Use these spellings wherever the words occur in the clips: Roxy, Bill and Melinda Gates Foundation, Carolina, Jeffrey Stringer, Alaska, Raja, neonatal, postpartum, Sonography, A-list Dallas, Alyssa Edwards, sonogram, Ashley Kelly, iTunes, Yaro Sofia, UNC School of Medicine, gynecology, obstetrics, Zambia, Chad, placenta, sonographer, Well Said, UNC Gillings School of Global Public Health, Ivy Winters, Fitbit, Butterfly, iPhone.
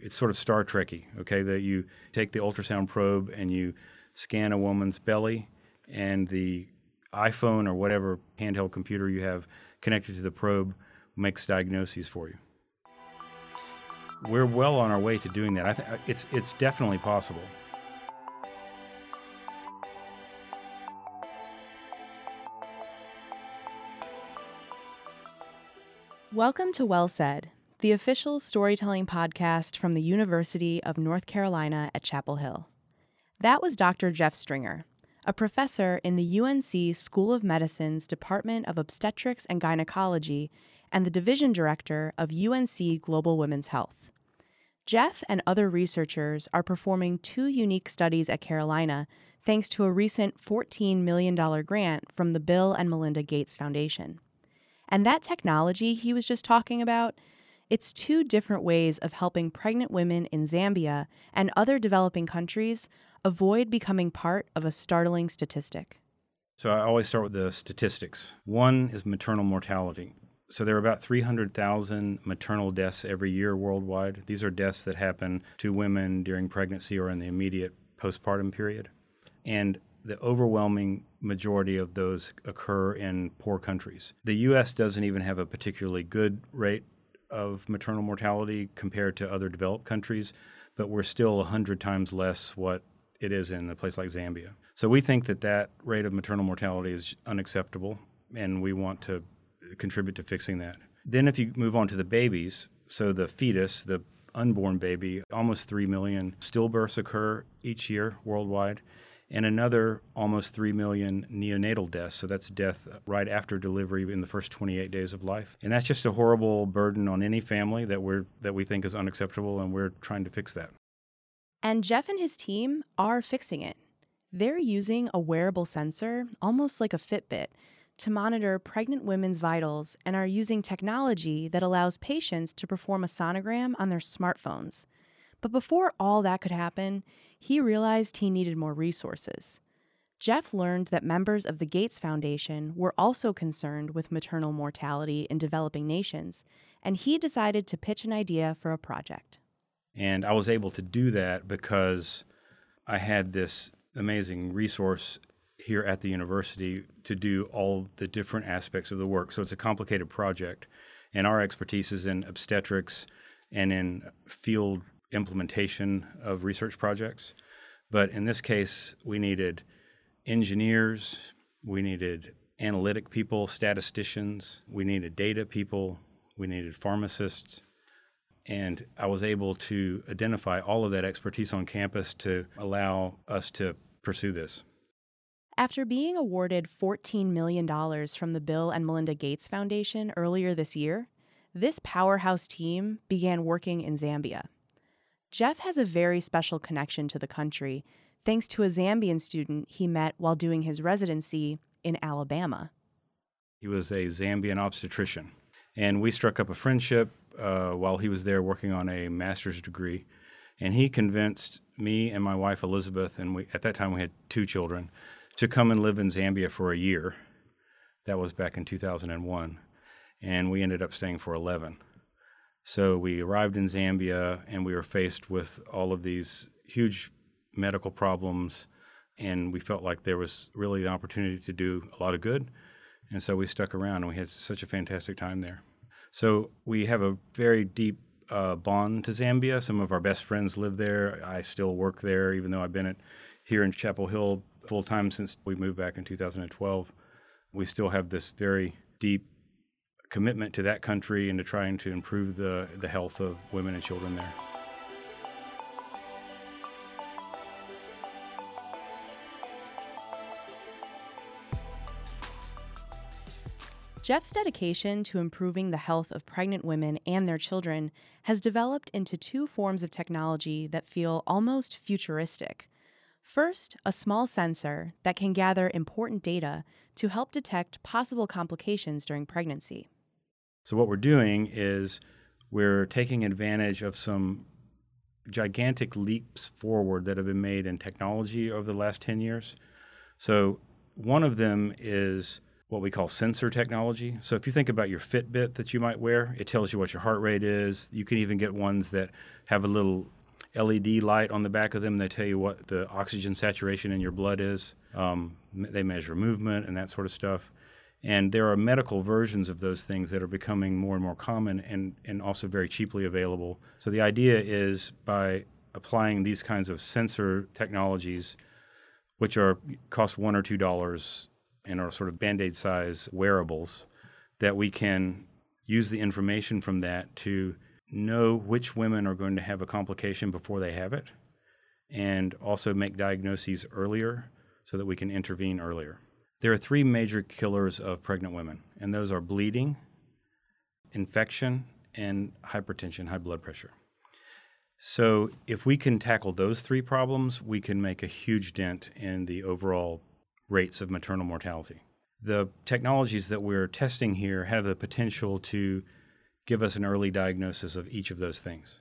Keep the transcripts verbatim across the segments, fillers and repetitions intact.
It's sort of Star Trek-y, okay, that you take the ultrasound probe and you scan a woman's belly, and the iPhone or whatever handheld computer you have connected to the probe makes diagnoses for you. We're well on our way to doing that. I think it's it's definitely possible. Welcome to Well Said, the official storytelling podcast from the University of North Carolina at Chapel Hill. That was Doctor Jeff Stringer, a professor in the U N C School of Medicine's Department of Obstetrics and Gynecology and the division director of U N C Global Women's Health. Jeff and other researchers are performing two unique studies at Carolina thanks to a recent fourteen million dollars grant from the Bill and Melinda Gates Foundation. And that technology he was just talking about, it's two different ways of helping pregnant women in Zambia and other developing countries avoid becoming part of a startling statistic. So I always start with the statistics. One is maternal mortality. So there are about three hundred thousand maternal deaths every year worldwide. These are deaths that happen to women during pregnancy or in the immediate postpartum period. And the overwhelming majority of those occur in poor countries. The U S doesn't even have a particularly good rate of maternal mortality compared to other developed countries, but we're still one hundred times less what it is in a place like Zambia. So we think that that rate of maternal mortality is unacceptable, and we want to contribute to fixing that. Then if you move on to the babies, so the fetus, the unborn baby, almost three million stillbirths occur each year worldwide, and another almost three million neonatal deaths. So that's death right after delivery in the first twenty-eight days of life. And that's just a horrible burden on any family that we're that we think is unacceptable, and we're trying to fix that. And Jeff and his team are fixing it. They're using a wearable sensor, almost like a Fitbit, to monitor pregnant women's vitals and are using technology that allows patients to perform a sonogram on their smartphones. But before all that could happen, he realized he needed more resources. Jeff learned that members of the Gates Foundation were also concerned with maternal mortality in developing nations, and he decided to pitch an idea for a project. And I was able to do that because I had this amazing resource here at the university to do all the different aspects of the work. So it's a complicated project, and our expertise is in obstetrics and in field implementation of research projects. But in this case, we needed engineers, we needed analytic people, statisticians, we needed data people, we needed pharmacists, and I was able to identify all of that expertise on campus to allow us to pursue this. After being awarded fourteen million dollars from the Bill and Melinda Gates Foundation earlier this year, this powerhouse team began working in Zambia. Jeff has a very special connection to the country, thanks to a Zambian student he met while doing his residency in Alabama. He was a Zambian obstetrician, and we struck up a friendship uh, while he was there working on a master's degree. And he convinced me and my wife, Elizabeth, and we, at that time we had two children, to come and live in Zambia for a year. That was back in two thousand one, and we ended up staying for eleven. So we arrived in Zambia, and we were faced with all of these huge medical problems, and we felt like there was really an opportunity to do a lot of good. And so we stuck around, and we had such a fantastic time there. So we have a very deep uh, bond to Zambia. Some of our best friends live there. I still work there, even though I've been at, here in Chapel Hill full-time since we moved back in two thousand twelve. We still have this very deep commitment to that country and to trying to improve the, the health of women and children there. Jeff's dedication to improving the health of pregnant women and their children has developed into two forms of technology that feel almost futuristic. First, a small sensor that can gather important data to help detect possible complications during pregnancy. So what we're doing is we're taking advantage of some gigantic leaps forward that have been made in technology over the last ten years. So one of them is what we call sensor technology. So if you think about your Fitbit that you might wear, it tells you what your heart rate is. You can even get ones that have a little L E D light on the back of them. They tell you what the oxygen saturation in your blood is. Um, they measure movement and that sort of stuff. And there are medical versions of those things that are becoming more and more common and, and also very cheaply available. So the idea is by applying these kinds of sensor technologies, which are cost one or two dollars and are sort of Band-Aid size wearables, that we can use the information from that to know which women are going to have a complication before they have it, and also make diagnoses earlier so that we can intervene earlier. There are three major killers of pregnant women, and those are bleeding, infection, and hypertension, high blood pressure. So if we can tackle those three problems, we can make a huge dent in the overall rates of maternal mortality. The technologies that we're testing here have the potential to give us an early diagnosis of each of those things.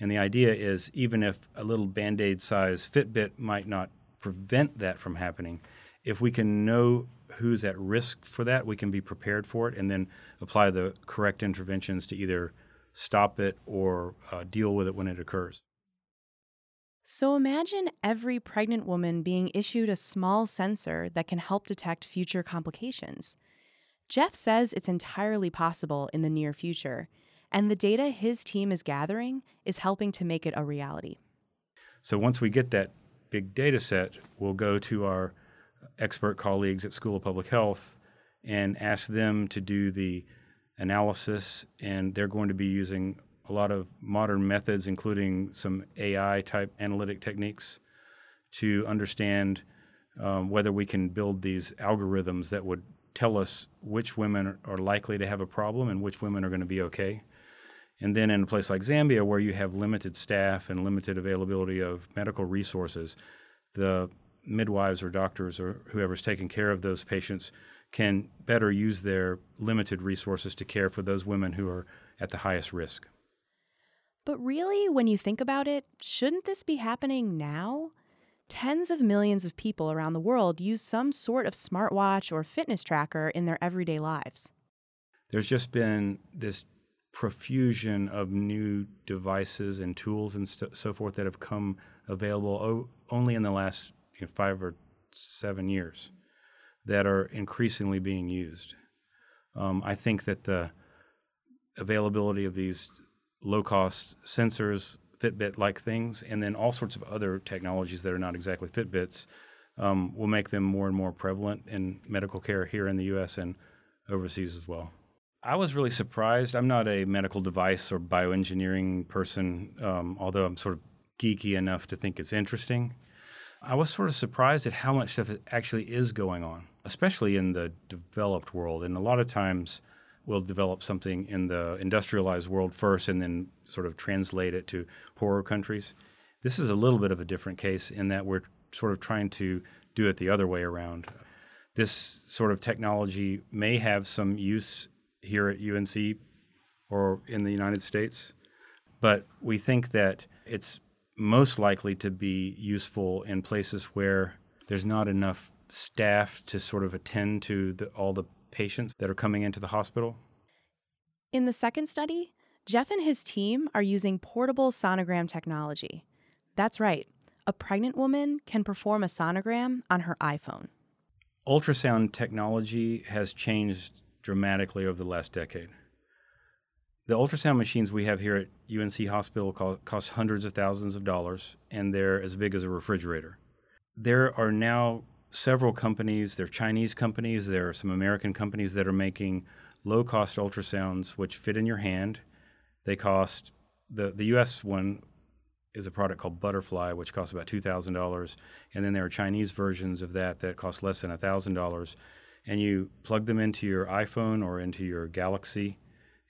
And the idea is, even if a little Band-Aid size Fitbit might not prevent that from happening, if we can know who's at risk for that, we can be prepared for it and then apply the correct interventions to either stop it or uh, deal with it when it occurs. So imagine every pregnant woman being issued a small sensor that can help detect future complications. Jeff says it's entirely possible in the near future, and the data his team is gathering is helping to make it a reality. So once we get that big data set, we'll go to our expert colleagues at School of Public Health and ask them to do the analysis, and they're going to be using a lot of modern methods, including some A I-type analytic techniques, to understand um, whether we can build these algorithms that would tell us which women are likely to have a problem and which women are going to be okay. And then in a place like Zambia, where you have limited staff and limited availability of medical resources, the midwives or doctors or whoever's taking care of those patients can better use their limited resources to care for those women who are at the highest risk. But really, when you think about it, shouldn't this be happening now? Tens of millions of people around the world use some sort of smartwatch or fitness tracker in their everyday lives. There's just been this profusion of new devices and tools and st- so forth that have come available o- only in the last you know, five or seven years that are increasingly being used. Um, I think that the availability of these low-cost sensors, Fitbit-like things, and then all sorts of other technologies that are not exactly Fitbits, um, will make them more and more prevalent in medical care here in the U S and overseas as well. I was really surprised. I'm not a medical device or bioengineering person, um, although I'm sort of geeky enough to think it's interesting. I was sort of surprised at how much stuff actually is going on, especially in the developed world. And a lot of times we'll develop something in the industrialized world first and then sort of translate it to poorer countries. This is a little bit of a different case in that we're sort of trying to do it the other way around. This sort of technology may have some use here at U N C or in the United States, but we think that it's most likely to be useful in places where there's not enough staff to sort of attend to the, all the patients that are coming into the hospital. In the second study, Jeff and his team are using portable sonogram technology. That's right. A pregnant woman can perform a sonogram on her iPhone. Ultrasound technology has changed dramatically over the last decade. The ultrasound machines we have here at U N C Hospital cost hundreds of thousands of dollars, and they're as big as a refrigerator. There are now several companies, there are Chinese companies, there are some American companies that are making low-cost ultrasounds which fit in your hand. They cost, the, the U S one is a product called Butterfly, which costs about two thousand dollars, and then there are Chinese versions of that that cost less than one thousand dollars, and you plug them into your iPhone or into your Galaxy,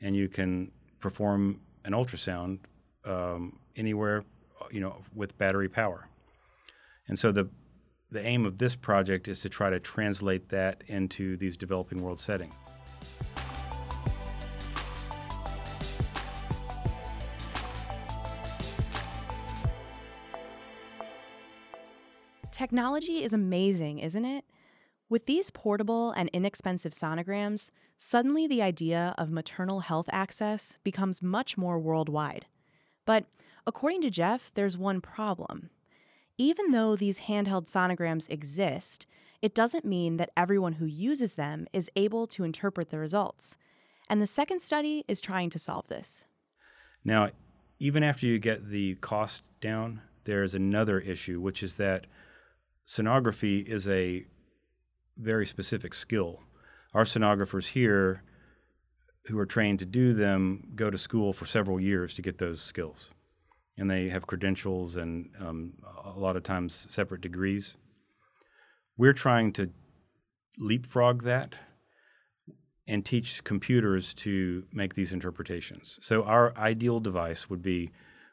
and you can perform an ultrasound um, anywhere, you know, with battery power. And so the the aim of this project is to try to translate that into these developing world settings. Technology is amazing, isn't it? With these portable and inexpensive sonograms, suddenly the idea of maternal health access becomes much more worldwide. But according to Jeff, there's one problem. Even though these handheld sonograms exist, it doesn't mean that everyone who uses them is able to interpret the results. And the second study is trying to solve this. Now, even after you get the cost down, there is another issue, which is that sonography is a very specific skill. Our sonographers here who are trained to do them go to school for several years to get those skills. And they have credentials and um, a lot of times separate degrees. We're trying to leapfrog that and teach computers to make these interpretations. So our ideal device would be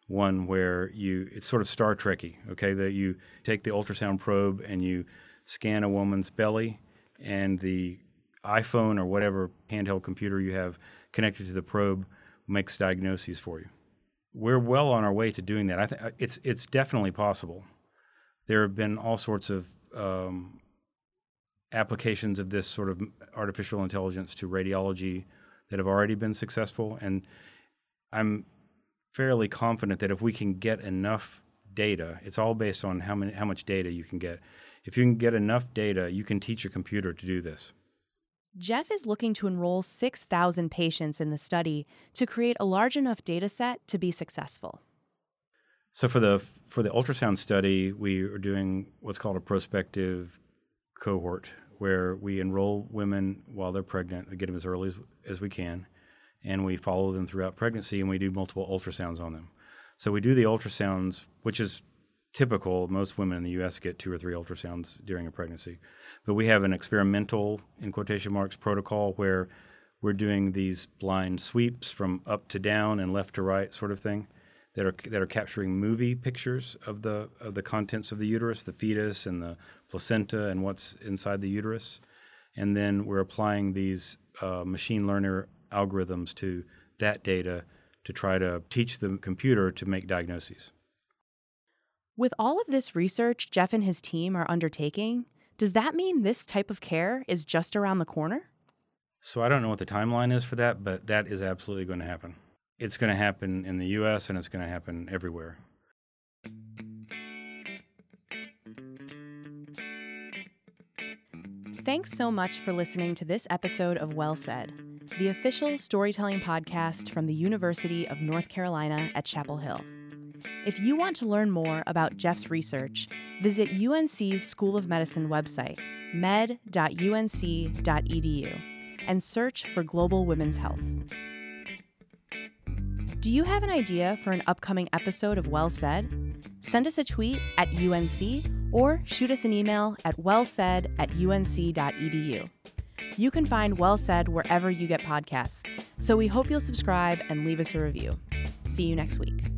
one where you, it's sort of Star Trek-y, okay, that you take the ultrasound probe and you scan a woman's belly, and the iPhone or whatever handheld computer you have connected to the probe makes diagnoses for you. We're well on our way to doing that. I think it's it's definitely possible. There have been all sorts of um, applications of this sort of artificial intelligence to radiology that have already been successful, and I'm fairly confident that if we can get enough data, it's all based on how many, how much data you can get. If you can get enough data, you can teach a computer to do this. Jeff is looking to enroll six thousand patients in the study to create a large enough data set to be successful. So for the for the ultrasound study, we are doing what's called a prospective cohort, where we enroll women while they're pregnant, we get them as early as, as we can, and we follow them throughout pregnancy, and we do multiple ultrasounds on them. So we do the ultrasounds, which is typical. Most women in the U S get two or three ultrasounds during a pregnancy. But we have an experimental, in quotation marks, protocol where we're doing these blind sweeps from up to down and left to right sort of thing that are that are capturing movie pictures of the of the contents of the uterus, the fetus and the placenta and what's inside the uterus. And then we're applying these uh, machine learning algorithms to that data to try to teach the computer to make diagnoses. With all of this research Jeff and his team are undertaking, does that mean this type of care is just around the corner? So I don't know what the timeline is for that, but that is absolutely going to happen. It's going to happen in the U S and it's going to happen everywhere. Thanks so much for listening to this episode of Well Said, the official storytelling podcast from the University of North Carolina at Chapel Hill. If you want to learn more about Jeff's research, visit U N C's School of Medicine website, med dot u n c dot e d u, and search for Global Women's Health. Do you have an idea for an upcoming episode of Well Said? Send us a tweet at U N C or shoot us an email at wellsaid at u n c dot e d u. You can find Well Said wherever you get podcasts, so we hope you'll subscribe and leave us a review. See you next week.